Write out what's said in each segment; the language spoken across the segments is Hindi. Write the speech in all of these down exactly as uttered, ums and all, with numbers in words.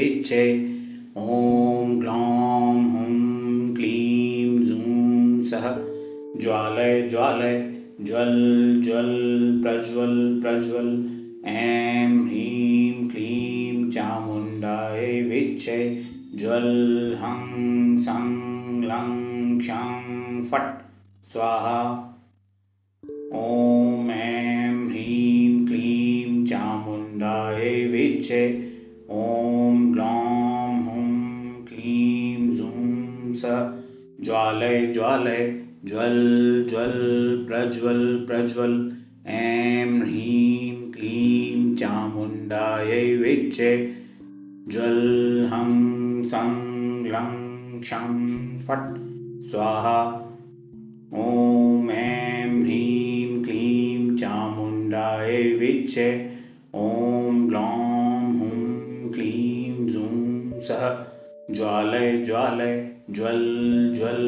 विच्चे ॐ ग्लौं हुं क्लीं जूं सः ज्वालय ज्वालय ज्वल ज्वल प्रज्वल प्रज्वल ऐं ह्रीं क्लीं चामुण्डायै विच्चे ज्वल हं सं लं क्षं फट् स्वाहा। ॐ ऐं ह्रीं क्लीं चामुण्डायै विच्चे ॐ ग्लौं हुं क्लीं जूं सः ज्वालय ज्वालय ज्वल ज्वल प्रज्वल प्रज्वल ऐं ह्रीं क्लीं चामुण्डायै विच्चे ज्वल हं सं लं क्षं फट् स्वाहा। ॐ ऐं ह्रीं क्लीं चामुण्डायै विच्चे ॐ ग्लौं हुं क्लीं जूं सः ज्वालय ज्वालय ज्वल ज्वल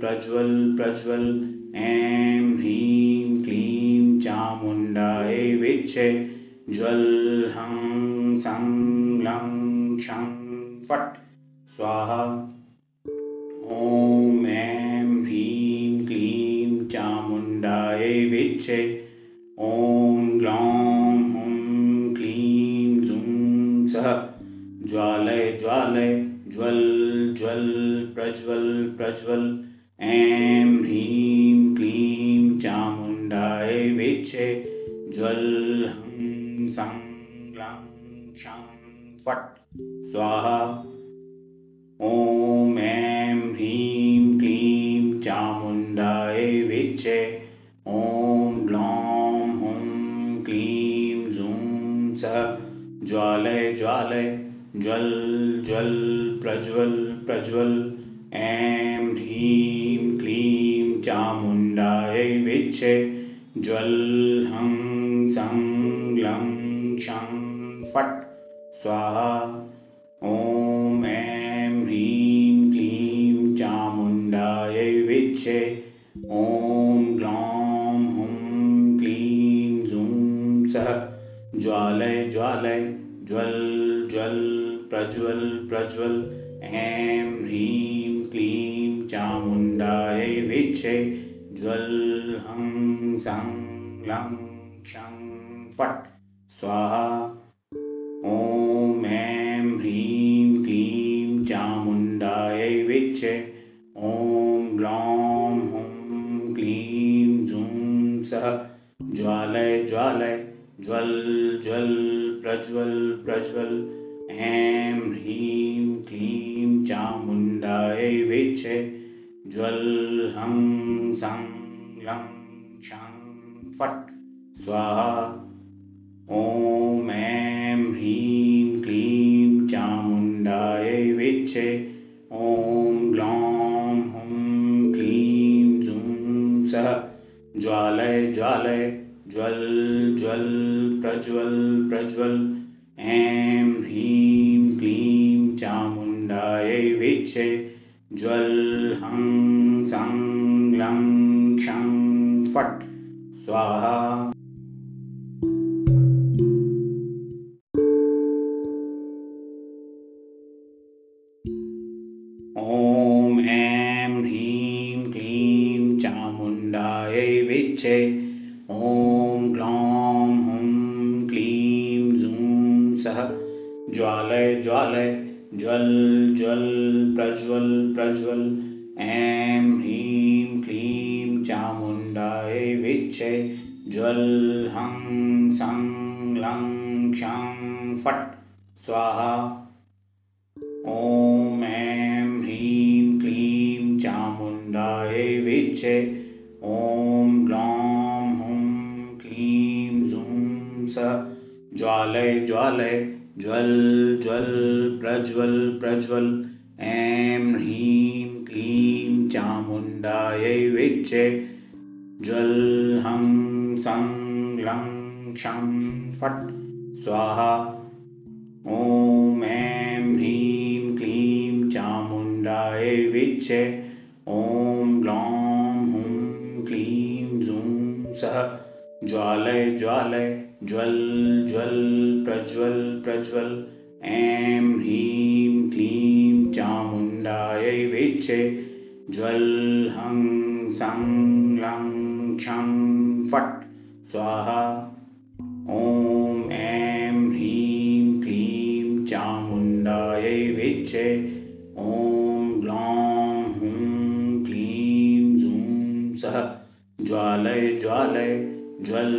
प्रज्वल प्रज्वल ऐं ह्रीं क्लीं चामुण्डायै विच्चे ज्वल हं सं लं क्षं फट् स्वाहा। ॐ ऐं ह्रीं क्लीं चामुण्डायै विच्चे ॐ ग्लौं हुं क्लीं जूं सः ज्वालय ज्वालय ज्वल ज्वल प्रज्वल प्रज्वल ऐं ह्रीं क्लीं चामुण्डायै विच्चे ज्वल हं सं लं क्षं फट् स्वाहा। ॐ ऐं ह्रीं क्लीं चामुण्डायै विच्चे ॐ ग्लौं हुं क्लीं जूं सः ज्वालय ज्वालय ज्वल ज्वल प्रज्वल प्रज्वल ऐं ह्रीं क्लीं चामुण्डायै विच्चे ज्वल हं सं लं क्षं फट् स्वाहा। ॐ ऐं ह्रीं क्लीं चामुण्डायै विच्चे ॐ ग्लौं हुं क्लीं जूं सः ज्वालय ज्वालय ज्वल ज्वल प्रज्वल प्रज्वल ऐं ह्रीं क्लीं चामुण्डायै विच्चे ज्वल हं सं लं क्षं फट् स्वाहा। ॐ ऐं ह्रीं क्लीं चामुण्डायै विच्चे ॐ ग्लौं हुं क्लीं जूं सः ज्वालय ज्वालय ज्वल ज्वल प्रज्वल प्रज्वल ऐं ह्रीं क्लीं चामुण्डायै विच्चे ज्वल हं सं लं क्षं फट् स्वाहा। ॐ ऐं ह्रीं क्लीं चामुण्डायै विच्चे ॐ ग्लौं हुं क्लीं जूं सः ज्वालय ज्वालय ज्वल ज्वल प्रज्वल प्रज्वल ऐं ह्रीं क्लीं चामुण्डायै विच्चे ज्वल हं सं लं क्षं फट् स्वाहा। ॐ ऐं ह्रीं क्लीं चामुण्डायै विच्चे ॐ ग्लौं हुं क्लीं जूं सः ज्वालय ज्वालय ज्वल ज्वल प्रज्वल प्रज्वल ऐं ह्रीं क्लीं चामुण्डायै विच्चे ज्वल हं सं लं क्षं फट् स्वाहा। ॐ ऐं ह्रीं क्लीं चामुण्डायै विच्चे ॐ ग्लौं हुं क्लीं जूं सः ज्वालय ज्वालय ज्वल ज्वल प्रज्वल प्रज्वल ऐं ह्रीं क्लीं चामुण्डायै विच्चे ज्वल हं सं लं क्षं फट् स्वाहा। ॐ ऐं ह्रीं क्लीं चामुण्डायै विच्चे ॐ ग्लौं ज्वालय ज्वालय ज्वल ज्वल प्रज्वल प्रज्वल ऐं ह्रीं क्लीं चामुण्डायै विच्चे ज्वल हं सं लं क्षं फट् स्वाहा। ॐ ऐं ह्रीं क्लीं चामुण्डायै विच्चे ॐ ग्लौं हुं क्लीं जूं सः ज्वालय ज्वालय ज्वल ज्वल प्रज्वल प्रज्वल। ऐं ह्रीं क्लीं चामुण्डायै विच्चे ज्वल हं सं लं क्षं फट् स्वाहा। ॐ ऐं ह्रीं क्लीं चामुण्डायै विच्चे ॐ ग्लौं हुं क्लीं जूं सः ज्वालय ज्वालय ज्वल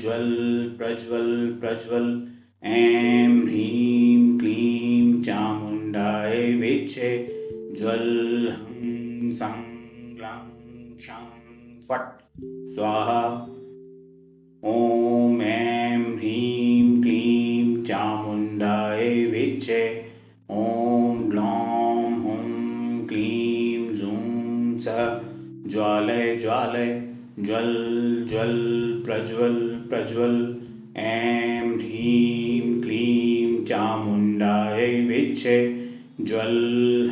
ज्वल प्रज्वल प्रज्वल। ऐं ह्रीं क्लीं चामुण्डायै विच्चे ज्वल हं सं लं क्षं फट् स्वाहा। ॐ ऐं ह्रीं क्लीं चामुण्डायै विच्चे ॐ ग्लौं हुं क्लीं जूं सः ज्वालय ज्वालय ज्वल ज्वल प्रज्वल प्रज्वल। ऐं ह्रीं क्लीं चामुण्डायै विच्चे ज्वल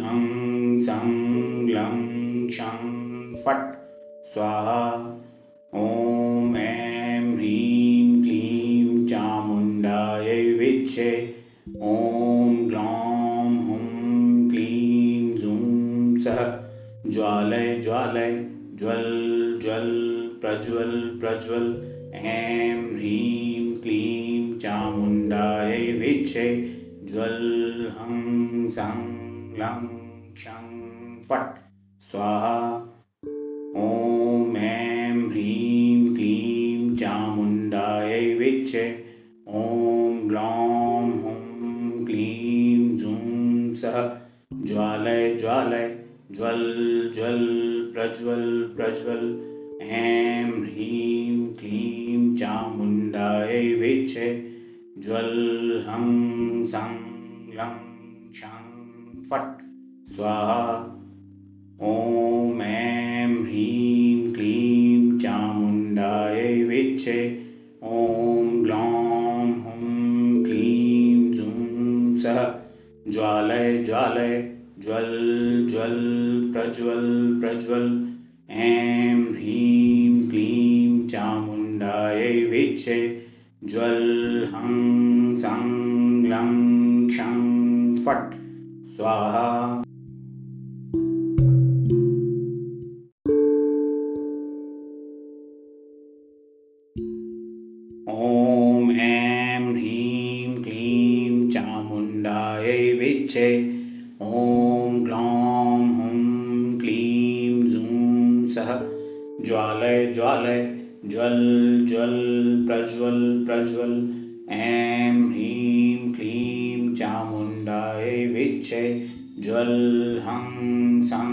हं सं लं क्षं फट् स्वाहा। ॐ ऐं ह्रीं क्लीं चामुण्डायै विच्चे ॐ ग्लौं हुं क्लीं जूं सः ज्वालय ज्वालय ज्वल ज्वल प्रज्वल प्रज्वल। ऐं ह्रीं क्लीं चामुण्डायै विच्चे ज्वल हं सं लं क्षं फट् स्वाहा। ॐ ऐं ह्रीं क्लीं चामुण्डायै विच्चे ॐ ग्लौं हुं क्लीं जूं सः ज्वालय ज्वालय ज्वल ज्वल प्रज्वल प्रज्वल। ऐं ह्रीं क्लीं चामुण्डायै विच्चे ज्वल हं सं लं क्षं फट् स्वाहा। ॐ ऐं ह्रीं क्लीं चामुण्डायै विच्चे ॐ ग्लौं हुं क्लीं जूं सः ज्वालय ज्वालय ज्वल ज्वल प्रज्वल प्रज्वल। ऐं ह्रीं क्लीं चामुण्डायै विच्चे ज्वल हं सं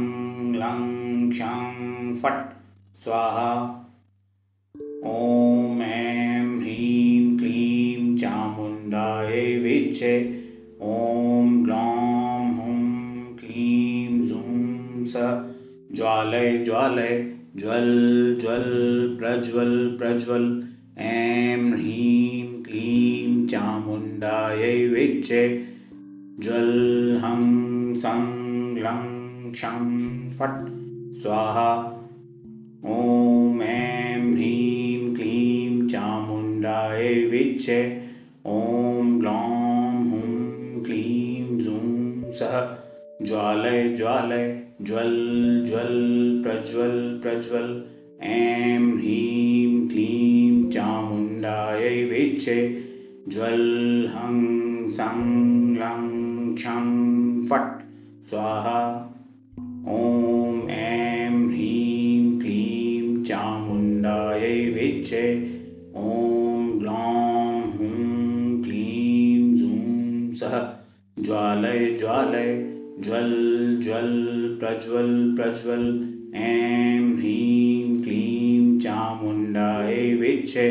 लं क्षं फट् स्वाहा। ॐ ऐं ह्रीं क्लीं चामुण्डायै विच्चे ॐ ग्लौं हुं क्लीं जूं सः ज्वालय ज्वालय ज्वल ज्वल प्रज्वल प्रज्वल। ऐं ह्रीं क्लीं चामुण्डायै विच्चे ज्वल हं सं लं क्षं फट् स्वाहा। ॐ ऐं ह्रीं क्लीं चामुण्डायै विच्चे ॐ ग्लौं हुं क्लीं जूं सः ज्वालय ज्वालय ज्वल ज्वल प्रज्वल प्रज्वल। ऐं ह्रीं क्लीं चामुण्डायै विच्चे ज्वल हं सं लं क्षं फट् स्वाहा। ॐ ऐं ह्रीं क्लीं चामुण्डायै विच्चे ॐ ग्लौं ज्वालय ज्वालय ज्वल ज्वल प्रज्वल प्रज्वल। ऐं ह्रीं क्लीं चामुण्डायै विच्चे ज्वल हं सं लं क्षं फट् स्वाहा। ॐ ऐं ह्रीं क्लीं चामुण्डायै विच्चे ॐ ग्लौं हुं क्लीं जूं सः ज्वालय ज्वालय ज्वल ज्वल प्रज्वल प्रज्वल। ऐं ह्रीं क्लीं चामुण्डायै विच्चे ज्वल हं सं लं क्षं फट् स्वाहा। ॐ ऐं ह्रीं क्लीं चामुण्डायै विद्महे ॐ ग्लौं हूं क्लीं जूं सः ज्वालय ज्वालय ज्वल ज्वल प्रज्वल प्रज्वल ऐं ह्रीं क्लीं चामुण्डायै विद्महे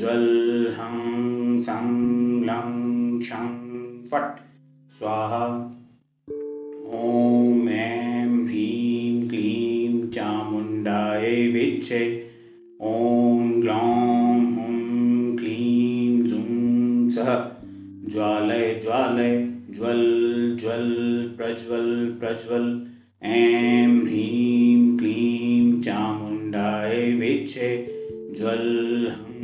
ज्वल हं सं लं क्षं फट् स्वाहा। ॐ ऐं ह्रीं क्लीं चामुण्डायै विद्महे ॐ ग्लौं हूं क्लीं जूं सः ज्वालय ज्वालय ज्वल ज्वल प्रज्वल प्रज्वल ऐं ह्रीं क्लीं चामुण्डायै विद्महे ज्वल हं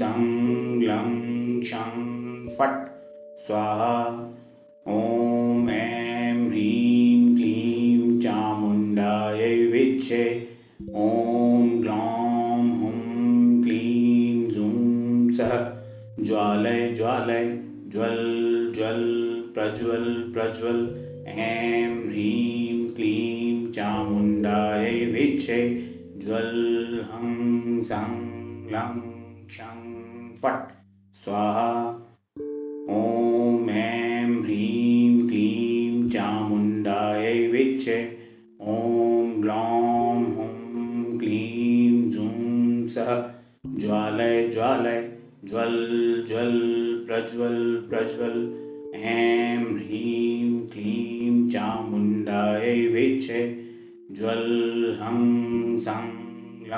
सं लं क्षं फट् स्वाहा। ॐ ऐं ह्रीं क्लीं चामुण्डायै विद्महे ॐ ग्लौं हूं क्लीं जूं सः ज्वालय ज्वालय ज्वल ज्वल प्रज्वल प्रज्वल ऐं ह्रीं क्लीं चामुण्डायै विद्महे ज्वल हं सं लं क्षं फट् स्वाहा। ॐ ऐं ह्रीं क्लीं चामुण्डायै विद्महे ॐ ग्लौं हूं क्लीं जूं सः ज्वालय ज्वालय ज्वल ज्वल प्रज्वल प्रज्वल ऐं ह्रीं क्लीं चामुण्डायै विद्महे ज्वल हं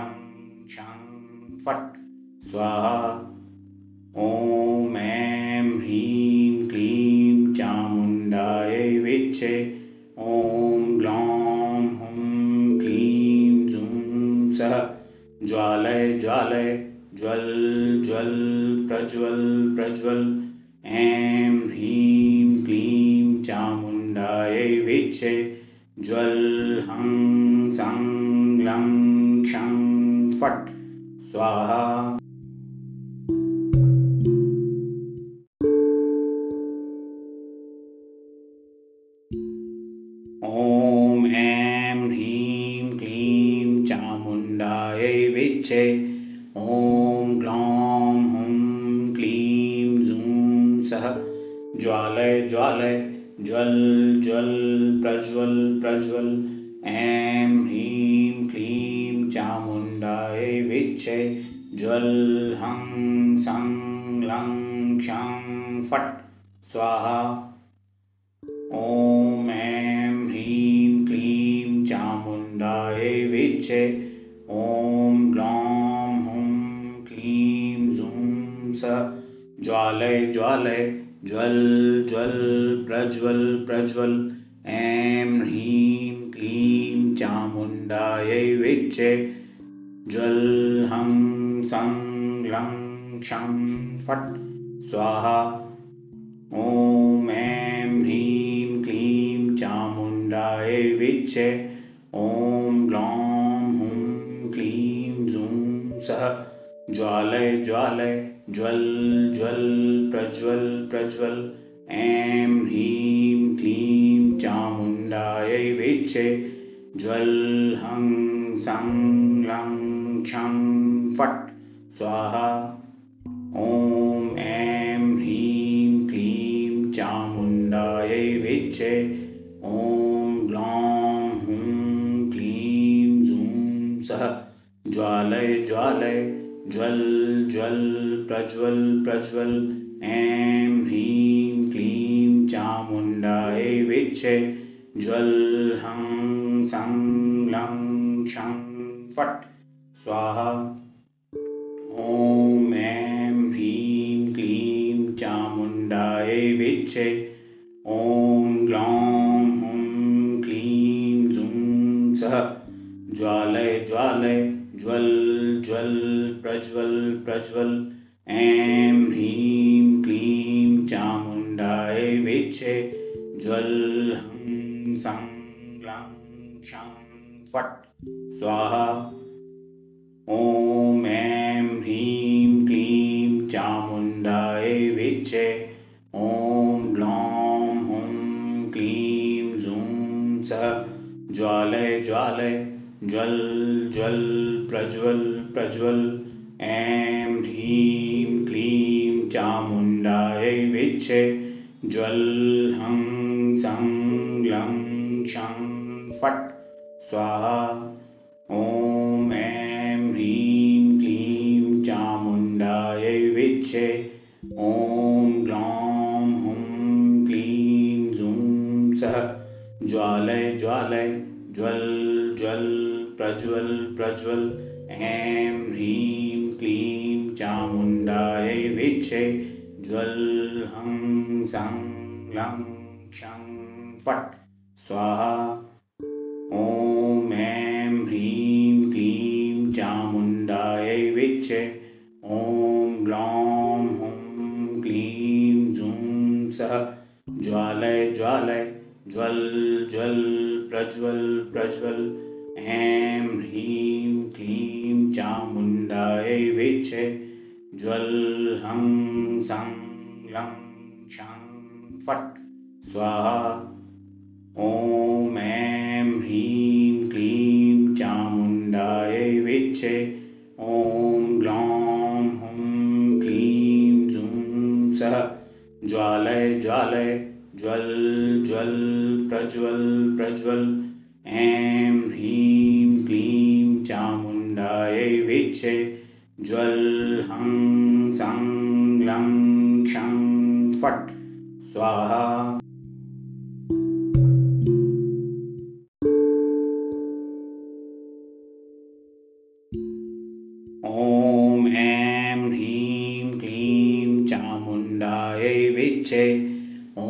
सं लं क्षं फट् स्वाहा। ॐ ऐं ह्रीं क्लीं चामुण्डायै विद्महे ॐ ग्लौं हूं क्लीं जूं सः ज्वालय ज्वालय ज्वल ज्वल प्रज्वल प्रज्वल ऐं ह्रीं क्लीं चामुण्डायै विद्महे ज्वल हं सं लं क्षं फट् स्वाहा। ॐ ऐं ह्रीं क्लीं चामुण्डायै विद्महे ॐ ग्लौं हूं क्लीं जूं सः ज्वालय ज्वालय ज्वल ज्वल प्रज्वल प्रज्वल ऐं ह्रीं क्लीं चामुण्डायै विद्महे ज्वल हं सं लं क्षं फट् स्वाहा। ॐ ऐं ह्रीं क्लीं चामुण्डायै विद्महे ॐ ग्लौं हूं क्लीं जूं सः ज्वालय ज्वालय ज्वल ज्वल प्रज्वल प्रज्वल ऐं ह्रीं क्लीं चामुण्डायै विद्महे ज्वल हं सं लं क्षं फट् स्वाहा। ॐ ऐं ह्रीं क्लीं चामुण्डायै विद्महे ॐ ग्लौं ज्वालय ज्वालय ज्वल ज्वल प्रज्वल प्रज्वल ऐं ह्रीं क्लीं चामुण्डायै विद्महे ज्वल हं सं लं क्षं फट् स्वाहा। ॐ ऐं ह्रीं क्लीं चामुण्डायै विद्महे ॐ ग्लौं हूं क्लीं जूं सः ज्वालय ज्वालय ज्वल ज्वल प्रज्वल प्रज्वल ऐं ह्रीं क्लीं चामुण्डायै विद्महे ज्वल हं सं लं क्षं फट् स्वाहा। ॐ ऐं ह्रीं क्लीं चामुण्डायै विद्महे ॐ ग्लौं हूं क्लीं जूं सः ज्वालय ज्वालय ज्वल ज्वल प्रज्वल प्रज्वल ऐं ह्रीं क्लीं चामुण्डायै विद्महे ज्वल हं सं लं क्षं फट् स्वाहा। ॐ ऐं ह्रीं क्लीं चामुण्डायै विद्महे ॐ ग्लौं हूं क्लीं जूं सः ज्वालय ज्वालय ज्वल ज्वल प्रज्वल प्रज्वल ऐं ह्रीं क्लीं चामुण्डाय विच्चे ज्वल हं सं ग्लं क्षं फट् स्वाहा। ॐ ऐं ह्रीं क्लीं चामुण्डाय विच्चे ॐ ग्लौं हुं क्लीं जूं सः ज्वालय ज्वालय ज्वल ज्वल प्रज्वल प्रज्वल ऐं ह्रीं क्लीं चामुण्डाय विच्चे ज्वल हं सं ग्लं क्षं फट् स्वाहा। ॐ ऐं ह्रीं क्लीं चामुण्डाय विच्चे ॐ ग्लौं हुं क्लीं जूं सः ज्वालय ज्वालय ज्वल ज्वल प्रज्वल प्रज्वल ऐं ह्रीं क्लीं चामुण्डाय विच्चे ज्वल हं सं लं क्षं फट् स्वाहा। ॐ ऐं ह्रीं क्लीं चामुण्डाय विच्चे ॐ ग्लौं हुं क्लीं जूं सः ज्वालय ज्वालय ज्वल ज्वल प्रज्वल प्रज्वल ऐं ह्रीं क्लीं चामुण्डाय विच्चे ज्वल हं सं लं क्षं फट् स्वाहा। ॐ ऐं ह्रीं क्लीं चामुण्डाय विच्चे ॐ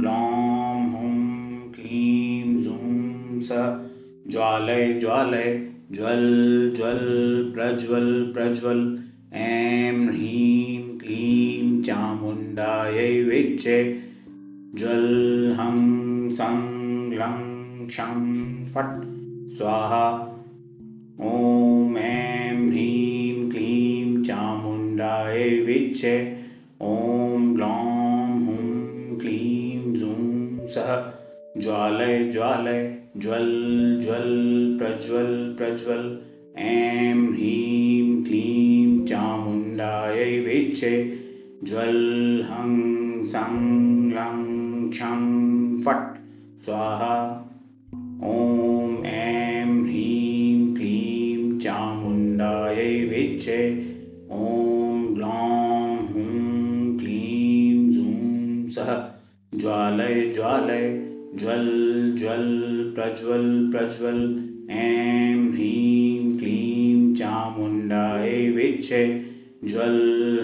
ग्लौं हुं क्लीं जूं सः ज्वालय ज्वालय ज्वल ज्वल प्रज्वल प्रज्वल ऐं ह्रीं क्लीं चामुण्डाय विच्चे ज्वल हं सं ग्लं क्षं फट् स्वाहा। ॐ ऐं ह्रीं क्लीं चामुण्डाय विच्चे ॐ ग्लौं हुं क्लीं जूं सः ज्वालय ज्वालय ज्वल ज्वल प्रज्वल प्रज्वल ऐं ह्रीं क्लीं चामुण्डाय विच्चे ज्वल हं सं लं क्षं फट् स्वाहा। ॐ ऐं ह्रीं क्लीं चामुण्डाय विच्चे ॐ ग्लौं ज्वालय ज्वालय ज्वल ज्वल प्रज्वल प्रज्वल ऐं ह्रीं क्लीं चामुण्डाय विच्चे ज्वल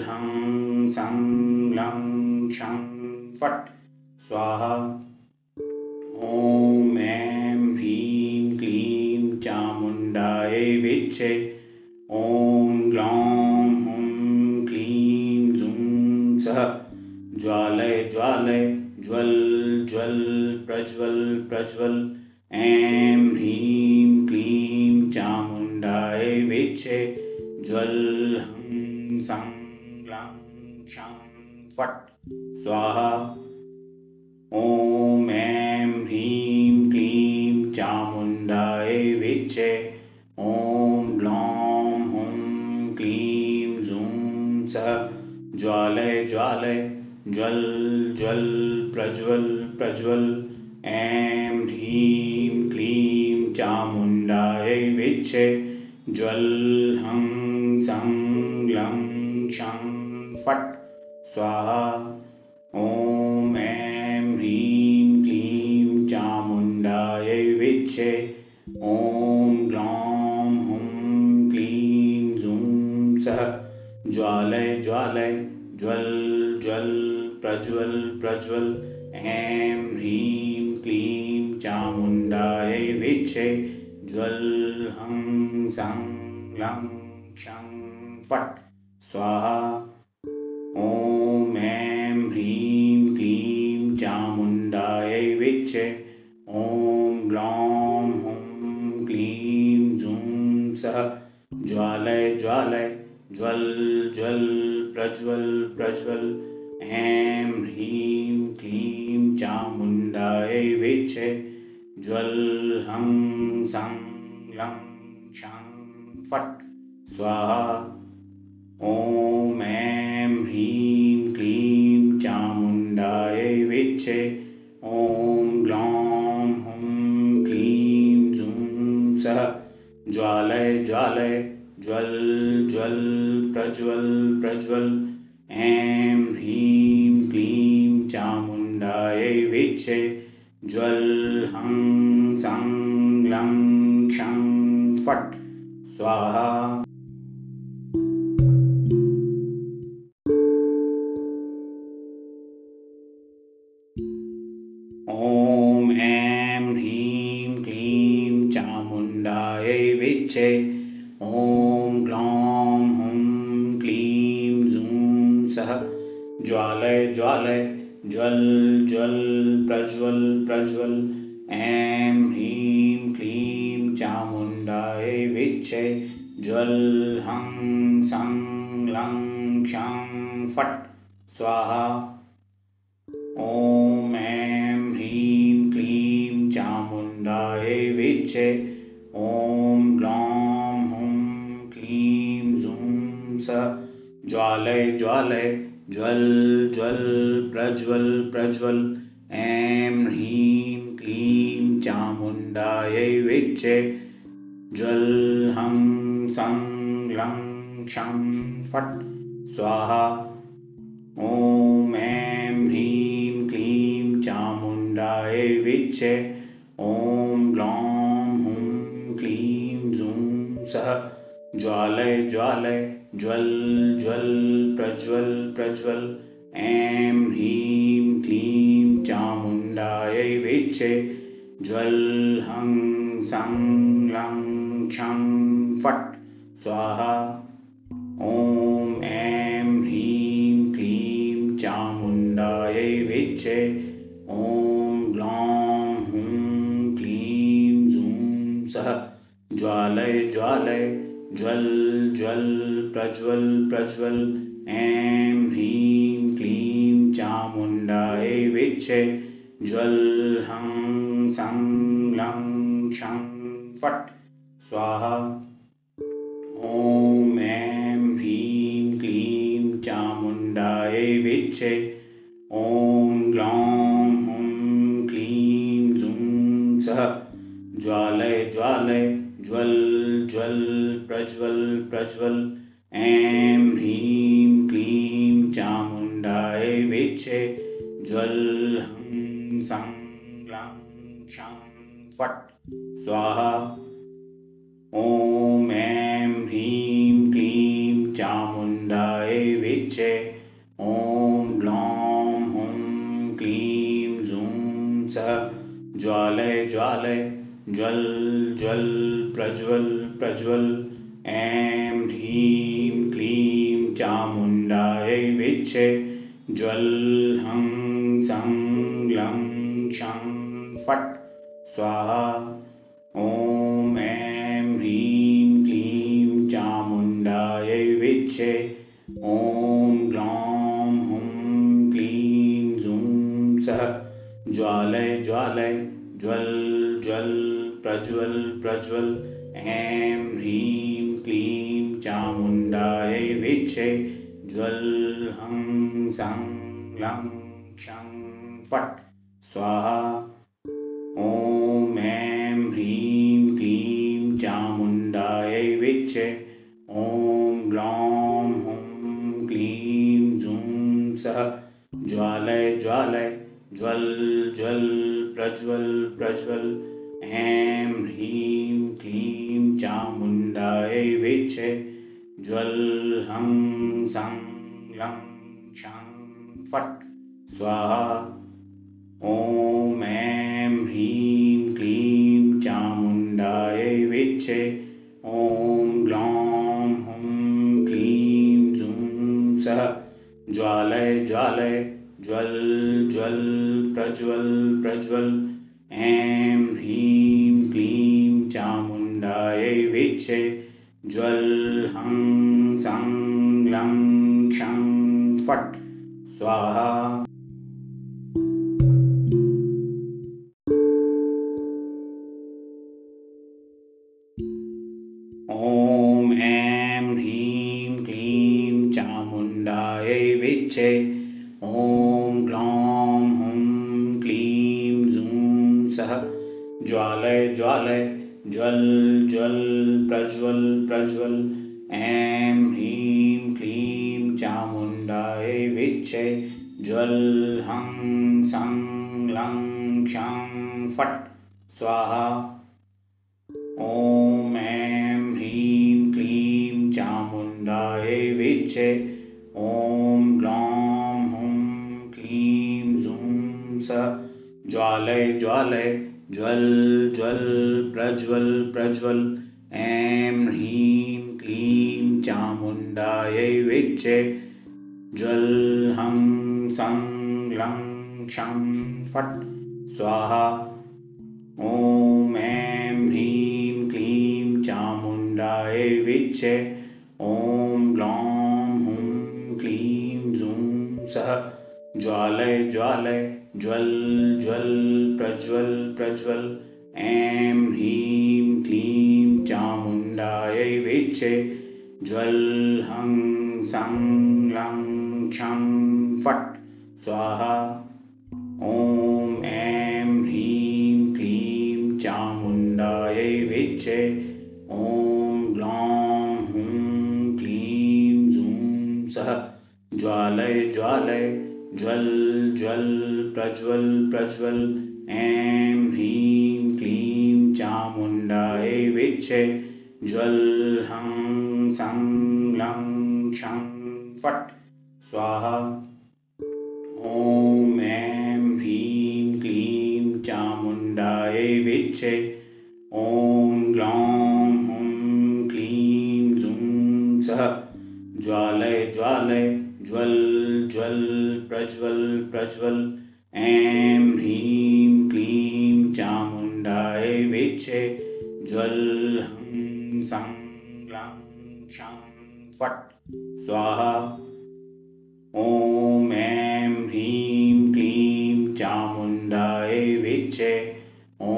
हं सं लं क्षं फट् स्वाहा। ॐ ऐं ह्रीं क्लीं चामुण्डाय विच्चे ॐ ग्लौं हुं क्लीं जूं सः ज्वालय ज्वालय ज्वल ज्वल प्रज्वल प्रज्वल ऐं ह्रीं क्लीं चामुण्डाय विच्चे ज्वल हं सं लं क्षं फट् स्वाहा। ॐ ऐं ह्रीं क्लीं चामुण्डाय विच्चे ॐ ग्लौं हुं क्लीं जूं सः ज्वालय ज्वालय ज्वल ज्वल प्रज्वल प्रज्वल ऐं ह्रीं क्लीं चामुण्डाय विच्चे ज्वल हं सं लं क्षं फट् स्वाहा। ॐ ऐं ह्रीं क्लीं चामुण्डाय विच्चे ॐ ग्लौं हुं क्लीं जूं सः ज्वालय ज्वालय ज्वल ज्वल प्रज्वल प्रज्वल ऐं ह्रीं क्लीं चामुण्डाय विच्चे ज्वल हं सं ग्लं क्षं फट् स्वाहा। ॐ ऐं ह्रीं क्लीं चामुण्डाय विच्चे ॐ ग्लौं हुं क्लीं जूं सः ज्वालय ज्वालय ज्वल ज्वल प्रज्वल प्रज्वल ऐं ह्रीं क्लीं चामुण्डाय विच्चे ज्वल हं सं लं शं फट् स्वाहा। ॐ ऐं ह्रीं क्लीं चामुण्डायै विद्महे। ॐ ग्लौं हुं क्लीं जूं सः ज्वालय ज्वालय। ज्वल ज्वल प्रज्वल प्रज्वल। ऐं ह्रीं क्लीं चामुण्डायै विद्महे। ज्वल हं सं लं शं फट् स्वाहा। ॐ ऐं ह्रीं क्लीं चामुण्डायै विद्महे। ॐ ग्लौं हुं क्लीं जूं सः ज्वालय ज्वालय। ज्वल ज्वल प्रज्वल प्रज्वल। ऐं ह्रीं क्लीं चामुण्डायै विद्महे। ज्वल हं सं लं शं फट् स्वाहा। ॐ ऐं ह्रीं क्लीं चामुण्डायै विद्महे। ॐ ग्लौं हुं क्लीं जूं सः ज्वालय ज्वालय। ज्वल ज्वल प्रज्वल प्रज्वल। ऐं ह्रीं क्लीं चामुण्डायै विद्महे। ज्वल हं सं लं शं फट् स्वाहा। ॐ ऐं ह्रीं क्लीं चामुण्डायै विद्महे। ॐ ग्लौं हुं क्लीं जूं सः ज्वालय ज्वालय। ज्वल ज्वल प्रज्वल प्रज्वल। ऐं ह्रीं क्लीं चामुण्डायै विद्महे। ज्वल हं सं लं शं फट् स्वाहा। ॐ ऐं ह्रीं क्लीं चामुण्डायै विद्महे। ॐ ग्लौं हुं क्लीं जूं सः ज्वालय ज्वालय। ज्वल ज्वल प्रज्वल प्रज्वल। ऐं ह्रीं क्लीं चामुण्डायै विद्महे। ज्वल हं सं लं शं फट् स्वाहा। ॐ ऐं ह्रीं क्लीं चामुण्डायै विद्महे। ॐ ग्लौं हुं क्लीं जूं सः ज्वालय ज्वालय। ज्वल ज्वल प्रज्वल प्रज्वल। ऐं ह्रीं क्लीं चामुण्डायै विद्महे। ज्वल हं सं लं शं फट् स्वाहा। ॐ ऐं ह्रीं क्लीं चामुण्डायै विद्महे। ॐ ग्लौं हुं क्लीं जूं सः ज्वालय ज्वालय। ज्वल ज्वल प्रज्वल प्रज्वल। ऐं ह्रीं क्लीं चामुण्डायै विद्महे। ज्वल हं सं लं शं फट् स्वाहा। ॐ ऐं ह्रीं क्लीं चामुण्डायै विद्महे। ॐ ग्लौं हुं क्लीं जूं सः ज्वालय ज्वालय। ज्वल ज्वल प्रज्वल प्रज्वल। ऐं ह्रीं क्लीं चामुण्डायै विद्महे। ज्वल हं सं लं शं फट् स्वाहा। ॐ ऐं ह्रीं क्लीं चामुण्डायै विद्महे। ॐ ग्लौं हुं क्लीं जूं सः ज्वालय ज्वालय। ज्वल ज्वल प्रज्वल प्रज्वल। ऐं ह्रीं क्लीं चामुण्डायै विद्महे। ज्वल हं सं लं शं फट् स्वाहा। ॐ ऐं ह्रीं क्लीं चामुण्डायै विद्महे। ॐ ग्लौं हुं क्लीं जूं सः ज्वालय ज्वालय। ज्वल ज्वल प्रज्वल प्रज्वल। ऐं ह्रीं क्लीं चामुण्डायै विद्महे। ज्वल हं सं लं शं फट् स्वाहा। ॐ ऐं ह्रीं क्लीं चामुण्डायै विद्महे। ज्वालय ज्वालय ज्वल ज्वल प्रज्वल प्रज्वल ऐं ह्रीं क्लीं चामुण्डायै विद्महे ज्वल हं सं लं शं फट् स्वाहा। ॐ ऐं ह्रीं क्लीं चामुण्डायै विद्महे ॐ ग्लौं हुं क्लीं जुं सः ज्वालय ज्वालय ज्वल ज्वल प्रज्वल प्रज्वल ऐं ह्रीं क्लीं चामुण्डायै विद्महे ज्वल हं सं लं क्षं फट् स्वाहा। ॐ ऐं ह्रीं क्लीं चामुण्डायै विद्महे ॐ ग्लौं हुं क्लीं जूं सः ज्वालय ज्वालय ज्वल ज्वल प्रज्वल प्रज्वल ऐं ह्रीं क्लीं चामुण्डायै विद्महे ज्वल हं सं लं क्षं फट् स्वाहा। ॐ ऐं ह्रीं क्लीं चामुण्डायै विद्महे ॐ ग्लौं ज्वालय ज्वालय ज्वल ज्वल प्रज्वल प्रज्वल ऐं ह्रीं क्लीं चामुण्डायै विद्महे ज्वल हं सं लं क्षं फट् स्वाहा। ॐ ऐं ह्रीं क्लीं चामुण्डायै विद्महे ॐ ग्लौं हुं क्लीं जूं सः ज्वालय ज्वालय ज्वल ज्वल प्रज्वल प्रज्वल ऐं ह्रीं क्लीं चामुण्डायै विद्महे ज्वल हं सं लं क्षं फट् स्वाहा। ॐ ऐं ह्रीं क्लीं चामुण्डायै विद्महे ॐ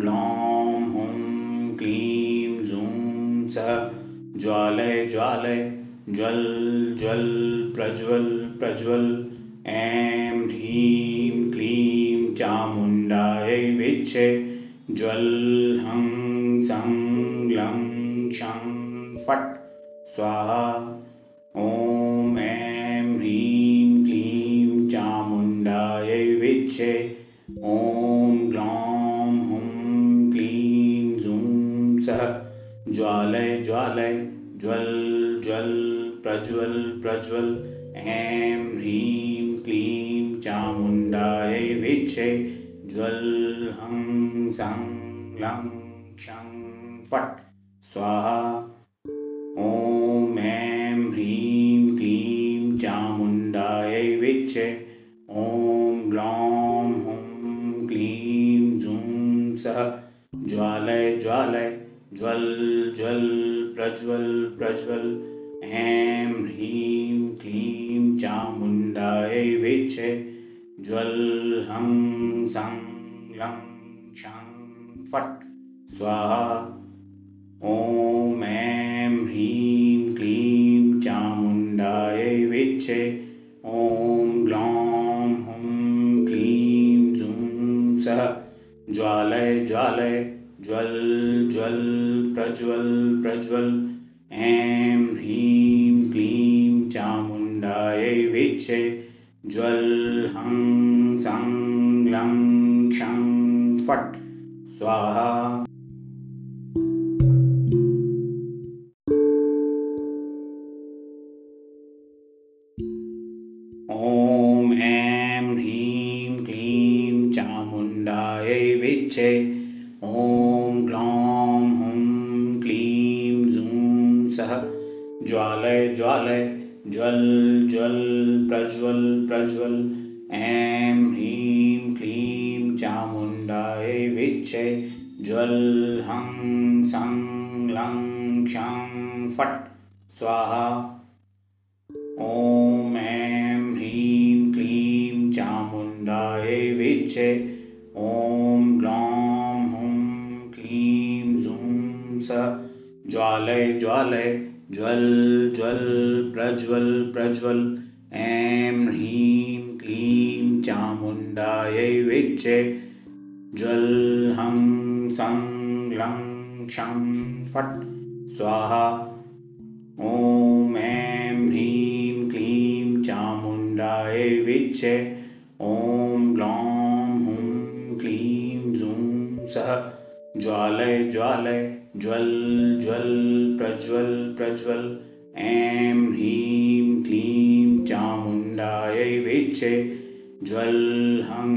ग्लौं हुं क्लीं जूं सः ज्वालय ज्वालय ज्वल ज्वल प्रज्वल प्रज्वल ऐं ह्रीं क्लीं चामुण्डायै विद्महे ज्वल हं सं लं क्षं फट् स्वाहा। ॐ ऐं ह्रीं क्लीं चामुण्डायै विद्महे ॐ ग्लौं हुं क्लीं जूं सः ज्वालय ज्वालय ज्वल ज्वल प्रज्वल प्रज्वल ऐं ह्रीं क्लीं चामुण्डायै विद्महे ज्वल हं सं लं क्षं फट् स्वाहा। ॐ ऐं ह्रीं क्लीं चामुण्डायै विद्महे ॐ ग्लौं हुं क्लीं जूं सः ज्वालय ज्वालय ज्वल ज्वल प्रज्वल प्रज्वल ऐं ह्रीं क्लीं चामुण्डायै विद्महे ज्वल हं सं लं क्षं फट् स्वाहा। ॐ ऐं ह्रीं क्लीं चामुण्डायै विद्महे ॐ ग्लौं हुं क्लीं जूं सः ज्वालय ज्वालय ज्वल ज्वल प्रज्वल प्रज्वल ऐं ह्रीं क्लीं चामुण्डायै विद्महे ज्वल हं सं लं क्षं फट् स्वाहा। ॐ ऐं ह्रीं क्लीं चामुण्डायै विद्महे ॐ ग्लौं हुं क्लीं जूं सः ज्वालय ज्वालय ज्वल ज्वल प्रज्वल प्रज्वल ऐं ह्रीं क्लीं चामुण्डायै विद्महे ज्वल हं सं लं क्षं फट् स्वाहा। ॐ ऐं ह्रीं क्लीं चामुण्डायै विद्महे ॐ ग्लौं हुं क्लीं जूं सः ज्वालय ज्वालय ज्वल ज्वल प्रज्वल प्रज्वल ऐं ह्रीं क्लीं चामुण्डायै विद्महे ज्वल हं सं लं क्षं फट् स्वाहा। ओम ऐं ह्रीं क्लीं चामुण्डायै विच्चे ओम ग्लौं हुं क्लीं जूं सः ज्वालय ज्वालय ज्वल ज्वल प्रज्वल प्रज्वल। ऐं ह्रीं क्लीं चामुण्डायै विच्चे ज्वल हं सं लं क्षं फट् स्वाहा। ॐ ऐं ह्रीं क्लीं चामुण्डायै विच्चे ॐ ग्लौं हुं क्लीं जूं सः ज्वालय ज्वालय ज्वल ज्वल प्रज्वल प्रज्वल। ऐं ह्रीं क्लीं चामुण्डायै विच्चे ज्वल हं सं लं क्षं फट् स्वाहा। ॐ ऐं ह्रीं क्लीं चामुण्डायै विच्चे ॐ ग्लौं हुं क्लीं जूं सः ज्वालय ज्वालय ज्वल ज्वल प्रज्वल प्रज्वल। ऐं ह्रीं क्लीं चामुण्डायै विच्चे ज्वल हं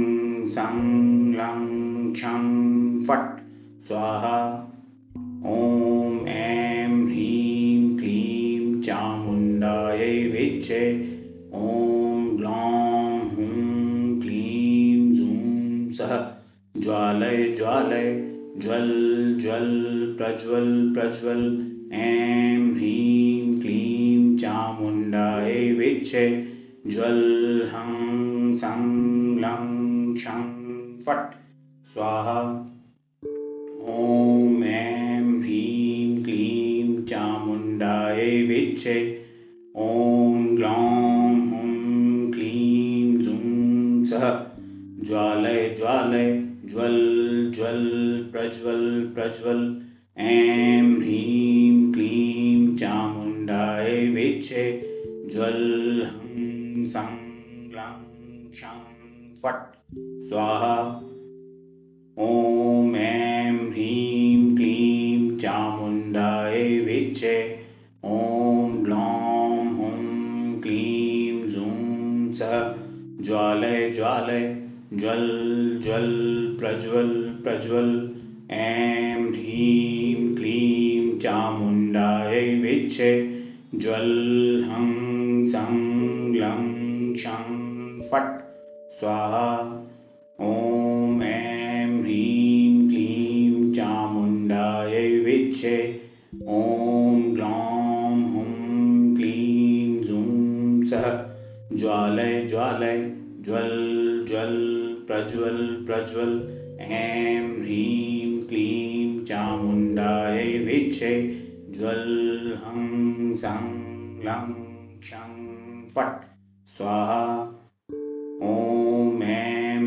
सं लं क्षं फट् स्वाहा। ॐ ऐं ह्रीं क्लीं चामुण्डायै विच्चे ॐ ग्लौं हुं क्लीं जूं सः ज्वालय ज्वालय ज्वल ज्वल प्रज्वल प्रज्वल। ऐं ह्रीं क्लीं चामुण्डायै विच्चे ज्वल हं सं लं क्षं फट् स्वाहा। ॐ ऐं ह्रीं क्लीं चामुण्डायै विच्चे ॐ ग्लौं हुं क्लीं जूं सः ज्वालय ज्वालय ज्वल ज्वल प्रज्वल प्रज्वल। ऐं ह्रीं क्लीं चामुण्डायै विच्चे ज्वल हं सं लं क्षं फट् स्वाहा। ॐ ऐं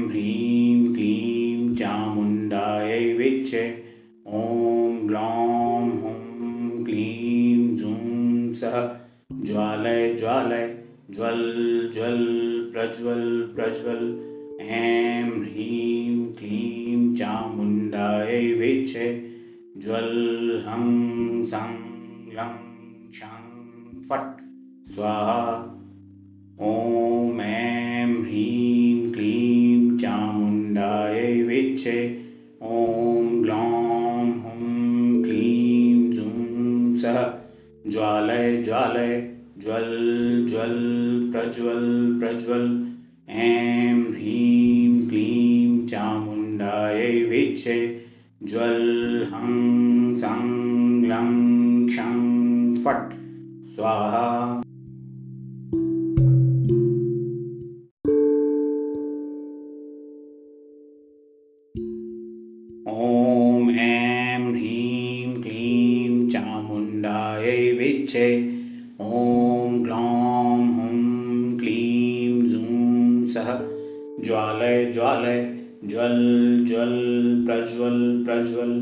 ह्रीं क्लीं चामुण्डायै विच्चे ॐ ग्लौं हुं क्लीं जूं सः ज्वालय ज्वालय ज्वल ज्वल प्रज्वल प्रज्वल। ऐं ह्रीं क्लीं चामुण्डायै विच्चे ज्वल हं सं लं क्षं फट् स्वाहा। ॐ ऐं ह्रीं क्लीं चामुण्डायै विच्चे ॐ ग्लौं हुं क्लीं जूं सः ज्वालय ज्वालय ज्वल ज्वल प्रज्वल प्रज्वल। ऐं ह्रीं क्लीं चामुण्डायै विच्चे ज्वल हं सं लं क्षं फट् स्वाहा। ॐ ऐं ह्रीं क्लीं चामुण्डायै विच्चे ॐ ग्लौं हुं क्लीं जूं सः ज्वालय ज्वालय ज्वल ज्वल प्रज्वल प्रज्वल। ऐं ह्रीं क्लीं चामुण्डायै विच्चे ज्वल हं सं लं क्षं फट् स्वाहा। ॐ ऐं ह्रीं क्लीं चामुण्डायै विच्चे ॐ ग्लौं हुं क्लीं जूं सः ज्वालय ज्वालय ज्वल ज्वल प्रज्वल प्रज्वल। ऐं ह्रीं क्लीं चामुण्डायै विच्चे ज्वल हं सं लं क्षं फट् स्वाहा। ॐ ऐं ह्रीं क्लीं चामुण्डायै विच्चे ॐ ग्लौं हुं क्लीं जूं सः ज्वालय ज्वालय ज्वल ज्वल प्रज्वल प्रज्वल।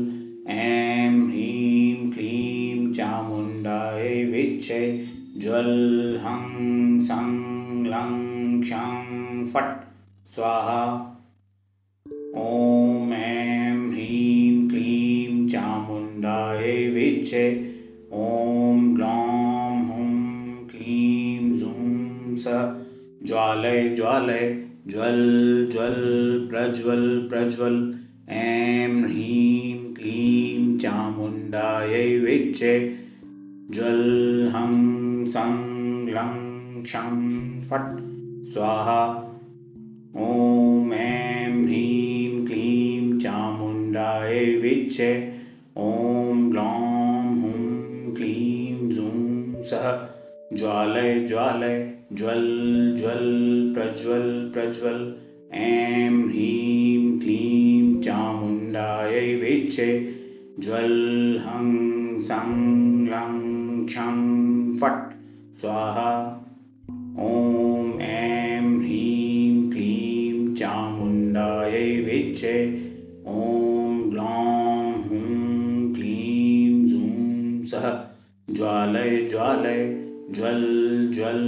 ऐं ह्रीं क्लीं चामुण्डायै विच्चे ज्वल हं सं लं क्षं फट् स्वाहा। ॐ ऐं ह्रीं क्लीं चामुण्डायै विच्चे ॐ ग्लौं हुं क्लीं जूं स ज्वालय ज्वालय ज्वल ज्वल प्रज्वल प्रज्वल। ऐं ह्रीं क्लीं चामुण्डायै विच्चे ज्वल हं सं लं क्षं फट् स्वाहा। ॐ ऐं ह्रीं क्लीं चामुण्डायै विच्चे ॐ ग्लौं हुं क्लीं जूं सः ज्वालय ज्वालय ज्वल ज्वल प्रज्वल प्रज्वल। ऐं ह्रीं क्लीं चामुण्डायै विच्चे ज्वल हं सं लं क्षं फट् स्वाहा। ॐ ऐं ह्रीं क्लीं चामुण्डायै विच्चे ॐ ग्लौं हुं क्लीं जूं सः ज्वालय ज्वालय ज्वल ज्वल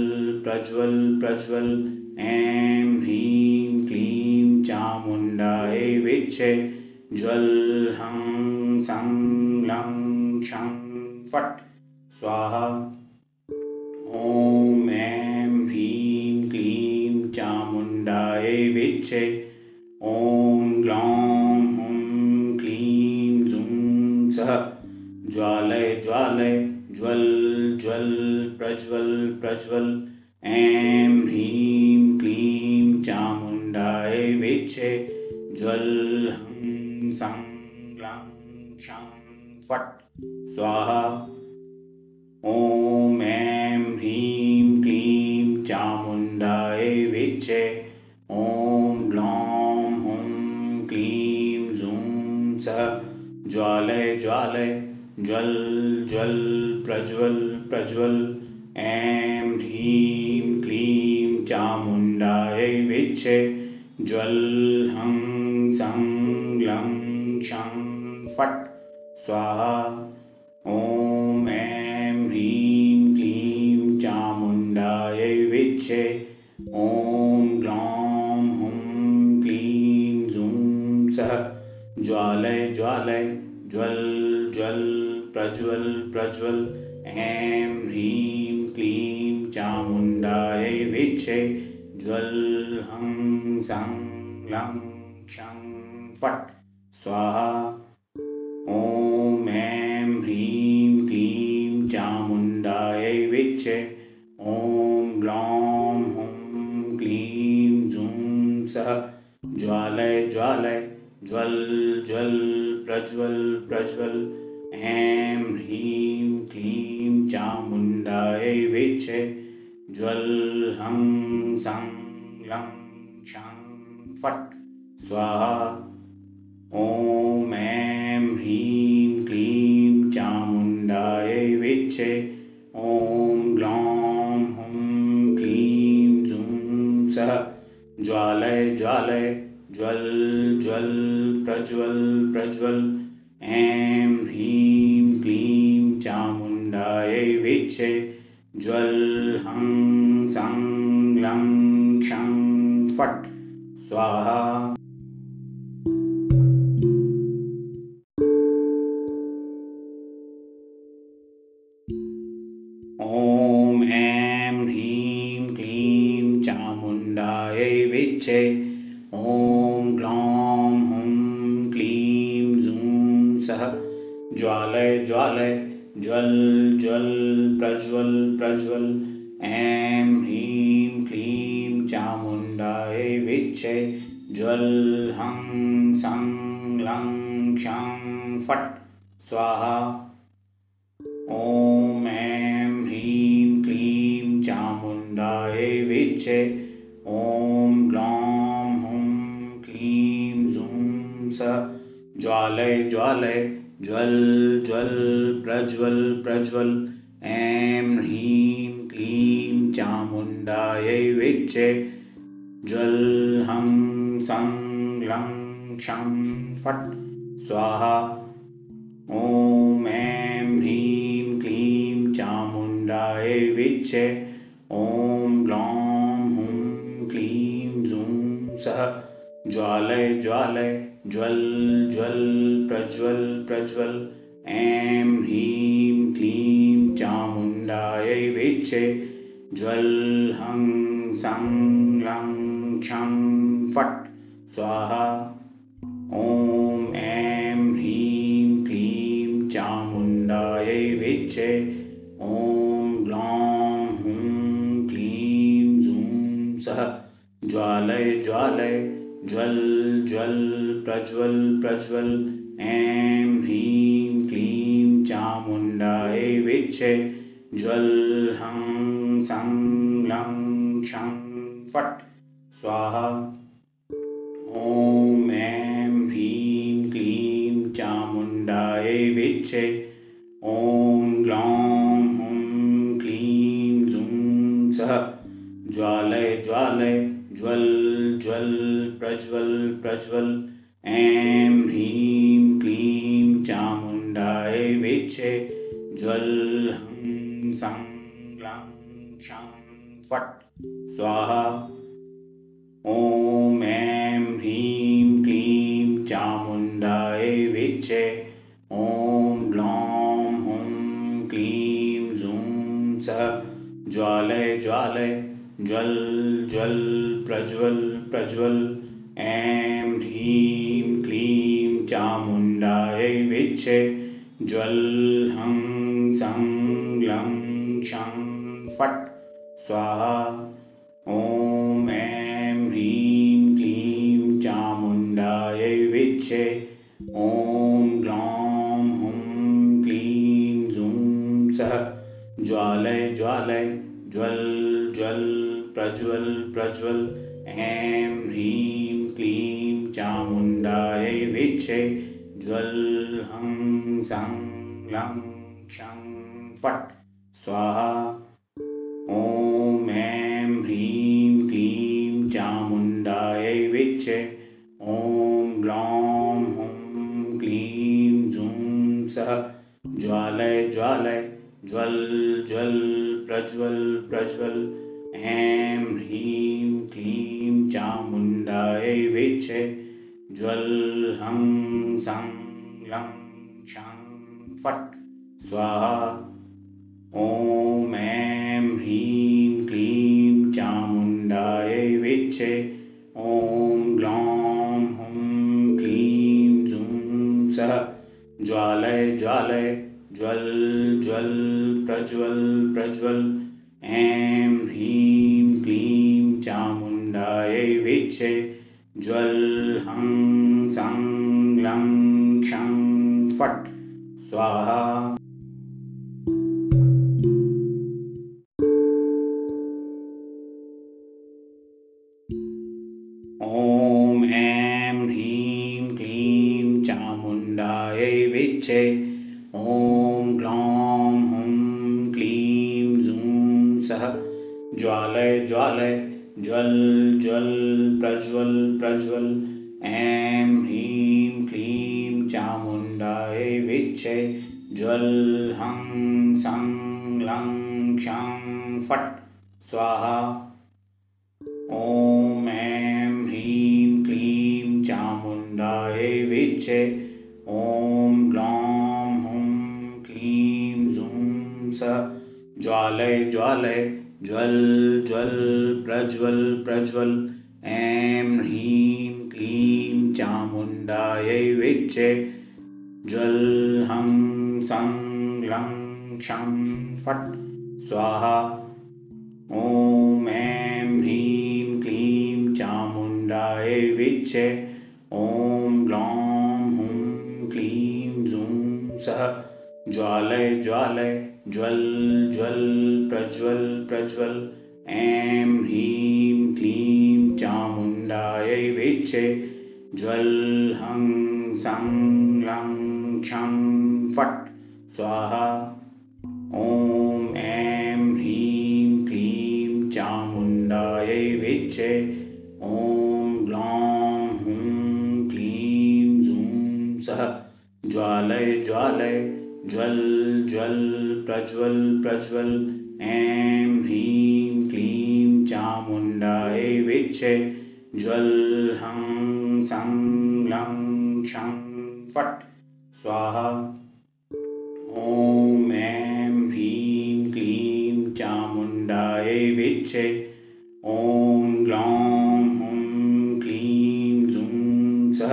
प्रज्वल प्रज्वल। ऐं ह्रीं क्लीं चामुण्डायै विच्चे ज्वल हं सं लं क्षं फट् स्वाहा। ॐ ऐं ह्रीं क्लीं चामुण्डायै विच्चे ॐ ग्लौं हुं क्लीं जूं सः ज्वालय ज्वालय ज्वल ज्वल प्रज्वल प्रज्वल। ऐं ह्रीं क्लीं चामुण्डायै विच्चे ज्वल हं सं लं क्षं फट् स्वाहा। ॐ ऐं ह्रीं क्लीं चामुण्डायै विच्चे ॐ ग्लौं हुं क्लीं जूं सः ज्वालय ज्वालय ज्वल ज्वल प्रज्वल प्रज्वल। ऐं ह्रीं क्लीं चामुण्डायै विच्चे ज्वल हं सं लं क्षं फट् स्वाहा। ॐ ऐं ह्रीं क्लीं चामुण्डायै विच्चे ॐ ग्लौं हुं क्लीं जूं सः ज्वालय ज्वालय ज्वल ज्वल प्रज्वल प्रज्वल। ऐं ह्रीं क्लीं चामुण्डायै विच्चे ज्वल हं सं लं क्षं फट् स्वाहा। ॐ ऐं ह्रीं क्लीं चामुण्डायै विच्चे ॐ ग्लौं हुं क्लीं जूं सः ज्वालय ज्वालय ज्वल ज्वल प्रज्वल प्रज्वल। ऐं ह्रीं क्लीं चामुण्डायै विच्चे ज्वल हं सं लं क्षं फट् स्वाहा। ॐ ऐं ह्रीं क्लीं चामुण्डायै विच्चे ॐ ग्लौं हुं क्लीं जूं सः ज्वालय ज्वालय ज्वल ज्वल प्रज्वल प्रज्वल। ऐं ह्रीं क्लीं चामुण्डायै विच्चे ज्वल हं सं लं क्षं फट् स्वाहा। ॐ ऐं ह्रीं क्लीं चामुण्डायै विच्चे ॐ ग्लौं हुं क्लीं जूं सः ज्वालय ज्वालय ज्वल ज्वल प्रज्वल प्रज्वल। ऐं ह्रीं क्लीं चामुण्डायै विच्चे ज्वल हं सं लं क्षं फट् स्वाहा। ॐ ऐं ह्रीं क्लीं चामुण्डायै विच्चे ॐ ग्लौं ज्वालय ज्वालय ज्वल ज्वल प्रज्वल प्रज्वल। ऐं ह्रीं क्लीं चामुण्डायै विच्चे ज्वल हं सं लं क्षं फट् स्वाहा। ॐ ऐं ह्रीं क्लीं चामुण्डायै विच्चे ॐ ग्लौं हुं क्लीं सह ज्वालय ज्वालय ज्वल ज्वल प्रज्वल प्रज्वल ऐं ह्रीं क्लीं चामुण्डायै विच्चे ज्वल हं सं लं क्षं फट् स्वाहा। ॐ ऐं ह्रीं क्लीं चामुण्डायै विच्चे ॐ ग्लौं हुं क्लीं जूं सः ज्वालय ज्वालय ज्वल ज्वल प्रज्वल प्रज्वल ऐं ह्रीं क्लीं चामुण्डायै विच्चे ज्वल हं सं लं क्षं फट् स्वाहा। ॐ ऐं ह्रीं क्लीं चामुण्डायै विच्चे ॐ ग्लौं हुं क्लीं जूं सः ज्वालय ज्वालय ज्वल ज्वल प्रज्वल प्रज्वल ऐं ह्रीं क्लीं चामुण्डायै विच्चे ज्वल हं सं लं क्षं फट् स्वाहा। ॐ ऐं ह्रीं क्लीं चामुण्डायै विच्चे ॐ ग्लौं हुं क्लीं जूं सः ज्वालय ज्वालय ज्वल ज्वल प्रज्वल प्रज्वल ऐं ह्रीं क्लीं चामुण्डायै विच्चे ज्वल हं सं लं क्षं फट् स्वाहा। ॐ ऐं ह्रीं क्लीं चामुण्डायै विच्चे ॐ ग्लौं हुं क्लीं जूं सः ज्वालय ज्वालय ज्वल ज्वल प्रज्वल प्रज्वल ऐं ह्रीं क्लीं चामुण्डायै विच्चे ज्वल हं सं लं क्षं फट् स्वाहा। ॐ ऐं ह्रीं क्लीं चामुण्डायै विच्चे ॐ ग्लौं हुं क्लीं जूं सः ज्वालय ज्वालय ज्वल ज्वल प्रज्वल प्रज्वल ऐं ह्रीं क्लीं चामुण्डायै विच्चे ज्वल हं सं लं क्षं फट् स्वाहा। ॐ ऐं ह्रीं क्लीं चामुण्डायै विच्चे ॐ ग्लौं हुं क्लीं जूं सः ज्वालय ज्वालय ज्वल ज्वल प्रज्वल प्रज्वल ऐं ह्रीं क्लीं चामुण्डायै विच्चे ज्वल हं सं लं क्षं फट् स्वाहा। ॐ ऐं ह्रीं क्लीं चामुण्डायै विच्चे ॐ ग्लौं हुं क्लीं जूं सः ज्वालय ज्वालय ज्वल ज्वल प्रज्वल प्रज्वल ऐं ह्रीं क्लीं चामुण्डायै विच्चे ज्वल हं सं लं क्षं फट् स्वाहा। ॐ ऐं ह्रीं क्लीं चामुण्डायै विच्चे ॐ ग्लौं ज्वालय ज्वालय ज्वल ज्वल प्रज्वल प्रज्वल ऐं ह्रीं क्लीं चामुण्डायै विच्चे ज्वल हं सं लं क्षं फट् स्वाहा। ॐ ऐं ह्रीं क्लीं चामुण्डायै विच्चे ॐ ग्लौं हुं क्लीं जूं सः ज्वालय ज्वालय ज्वल ज्वल प्रज्वल प्रज्वल ऐं ह्रीं क्लीं चामुण्डायै विच्चे ज्वल हं सं लं क्षं फट् स्वाहा। ॐ ऐं ह्रीं क्लीं चामुण्डायै विच्चे ॐ ग्लौं हुं क्लीं जूं सः ज्वालय ज्वालय ज्वल ज्वल प्रज्वल प्रज्वल ऐं ह्रीं क्लीं चामुण्डायै विच्चे ज्वल हं सं लं क्षं फट् स्वाहा। ॐ ऐं ह्रीं क्लीं चामुण्डायै विद्महे। ॐ ग्लौं हुं क्लीं जुं सः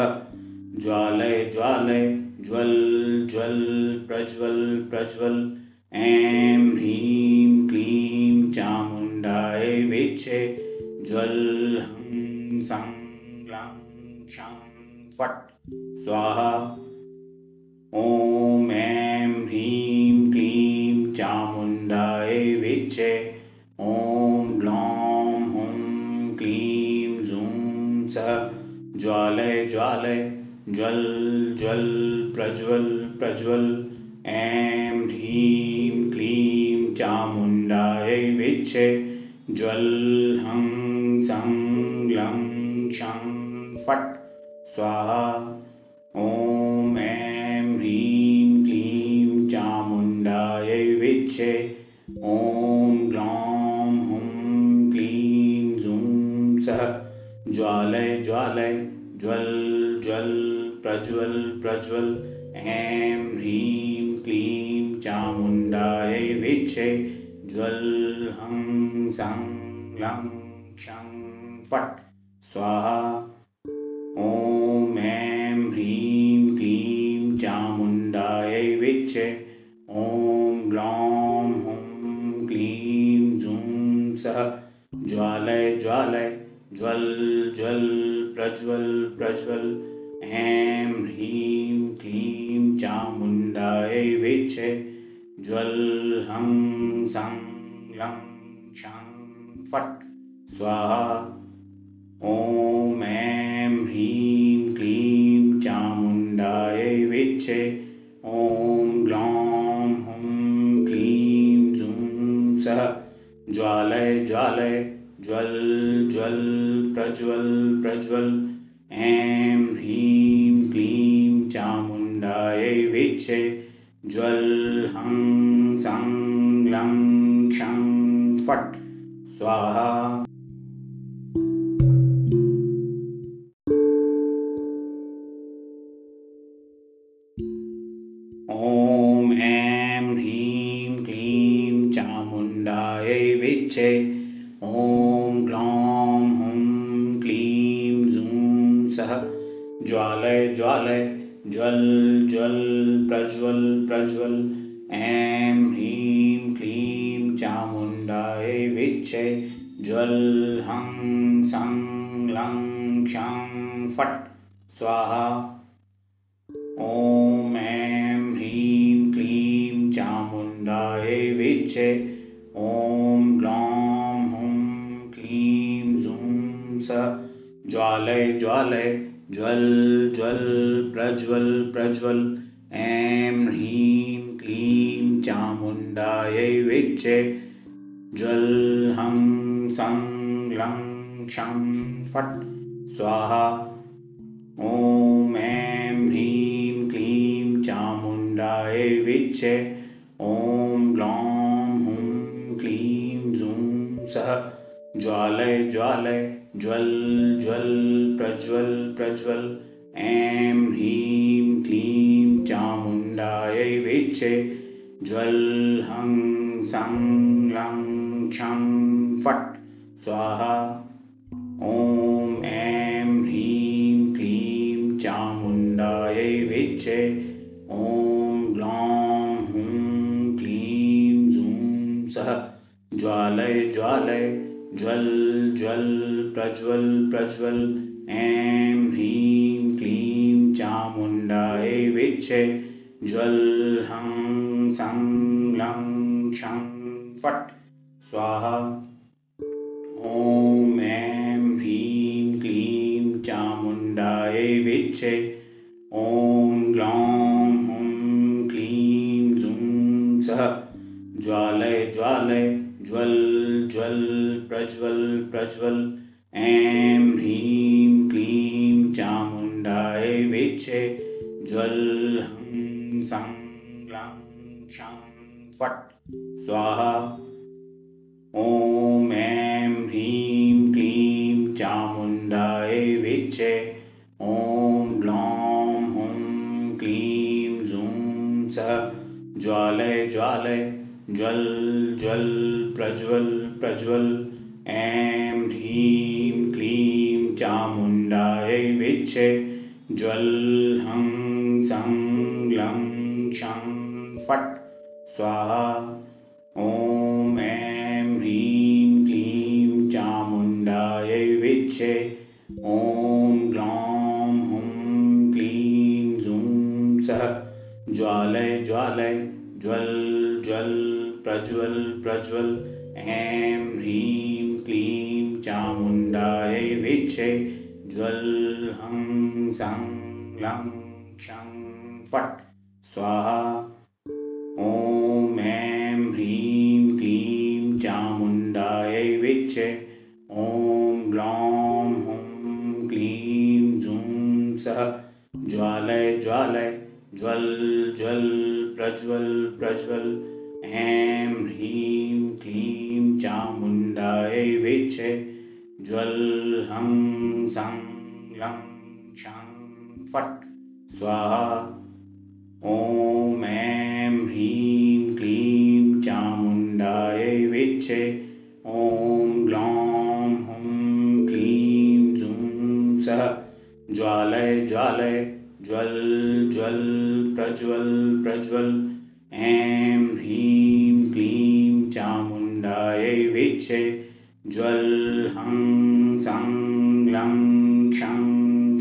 ज्वालय ज्वालय ज्वल ज्वल प्रज्वल प्रज्वल। ऐं ह्रीं क्लीं चामुण्डायै विद्महे ज्वल हं सं लं क्षं फट् स्वाहा। ॐ ऐं ह्रीं क्लीं चामुण्डायै विद्महे। ॐ ग्लौं हुं क्लीं जुं सः ज्वालय ज्वालय ज्वल ज्वल प्रज्वल प्रज्वल। ऐं ह्रीं क्लीं चामुण्डायै विद्महे ज्वल हं सं लं क्षं फट् स्वाहा। ॐ ऐं ह्रीं क्लीं चामुण्डायै विद्महे। ॐ ग्लौं हुं क्लीं जुं सः ज्वालय ज्वालय ज्वल ज्वल प्रज्वल प्रज्वल। ऐं ह्रीं क्लीं चामुण्डायै विद्महे ज्वल हं सं लं क्षं फट् स्वाहा। ॐ ऐं ह्रीं क्लीं चामुण्डायै विद्महे। ॐ ग्लौं हुं क्लीं जुं सः ज्वालय ज्वालय ज्वल ज्वल प्रज्वल प्रज्वल। ऐं ह्रीं क्लीं चामुण्डायै विद्महे ज्वल हं सं लं क्षं फट् स्वाहा। ॐ ऐं ह्रीं क्लीं चामुण्डायै विद्महे। ॐ ग्लौं हुं क्लीं जुं सः ज्वालय ज्वालय ज्वल ज्वल प्रज्वल प्रज्वल। ऐं ह्रीं क्लीं चामुण्डायै विद्महे ज्वल हं सं लं क्षं फट् स्वाहा। ॐ ऐं ह्रीं क्लीं चामुण्डायै विद्महे। ॐ ग्लौं हुं क्लीं जुं सः ज्वालय ज्वालय ज्वल ज्वल प्रज्वल प्रज्वल। ऐं ह्रीं क्लीं चामुण्डायै विद्महे ज्वल हं सं लं क्षं फट् स्वाहा। ॐ ऐं ह्रीं क्लीं चामुण्डायै विद्महे। ॐ ग्लौं ज्वालय ज्वालय ज्वल ज्वल प्रज्वल प्रज्वल। ऐं ह्रीं क्लीं चामुण्डायै विद्महे ज्वल हं सं लं क्षं फट् स्वाहा। ॐ ऐं ह्रीं क्लीं चामुण्डायै विद्महे। ॐ ग्लौं हुं क्लीं जुं सः ज्वालय ज्वालय ज्वल ज्वल प्रज्वल प्रज्वल। ऐं ह्रीं क्लीं चामुण्डायै विद्महे ज्वल हं सं लं क्षं फट् स्वाहा। ॐ ऐं ह्रीं क्लीं चामुण्डायै विद्महे। ॐ ग्लौं हुं क्लीं जुं सः ज्वालय ज्वालय ज्वल ज्वल प्रज्वल प्रज्वल। ऐं ह्रीं क्लीं चामुण्डायै विद्महे ज्वल हं सं लं क्षं फट् स्वाहा। ॐ ऐं ह्रीं क्लीं चामुण्डायै विद्महे। ॐ ग्लौं हुं क्लीं जुं सः ज्वालय ज्वालय ज्वल ज्वल प्रज्वल प्रज्वल। ऐं ह्रीं क्लीं चामुण्डायै विद्महे ज्वल हं सं लं क्षं फट् स्वाहा। ॐ ऐं ह्रीं क्लीं चामुण्डायै जय। ओम ग्लौम हुम क्लीम झूम स ज्वालय ज्वालय ज्वल ज्वल प्रज्वल प्रज्वल ऐं ह्रीं क्लीं चामुण्डायै विच्चे ज्वल हं सं लं क्षं फट् स्वाहा। ॐ ऐं ह्रीं क्लीं चामुण्डायै विच्चे ॐ ग्लौं हुं क्लीं झूं सः ज्वालय ज्वालय ज्वल ज्वल प्रज्वल प्रज्वल ऐं ह्रीं क्लीं चामुण्डायै विच्चे ज्वल हं सं लं क्षं फट् स्वाहा। ॐ ऐं ह्रीं क्लीं चामुण्डायै विच्चे ॐ ग्लौं हुं क्लीं झूं सः ज्वालय ज्वालय ज्वल ज्वल प्रज्वल प्रज्वल ऐं ह्रीं क्लीं चामुण्डायै विच्चे ज्वल हं सं लं क्षं फट् स्वाहा। ॐ ऐं ह्रीं क्लीं चामुण्डायै विच्चे ॐ ग्लौं हुं क्लीं झूं सः ज्वालय ज्वालय ज्वल ज्वल प्रज्वल प्रज्वल ऐं ह्रीं क्लीं चामुण्डायै विच्चे ज्वल हं सं लं क्षं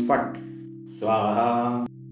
फट् स्वाहा।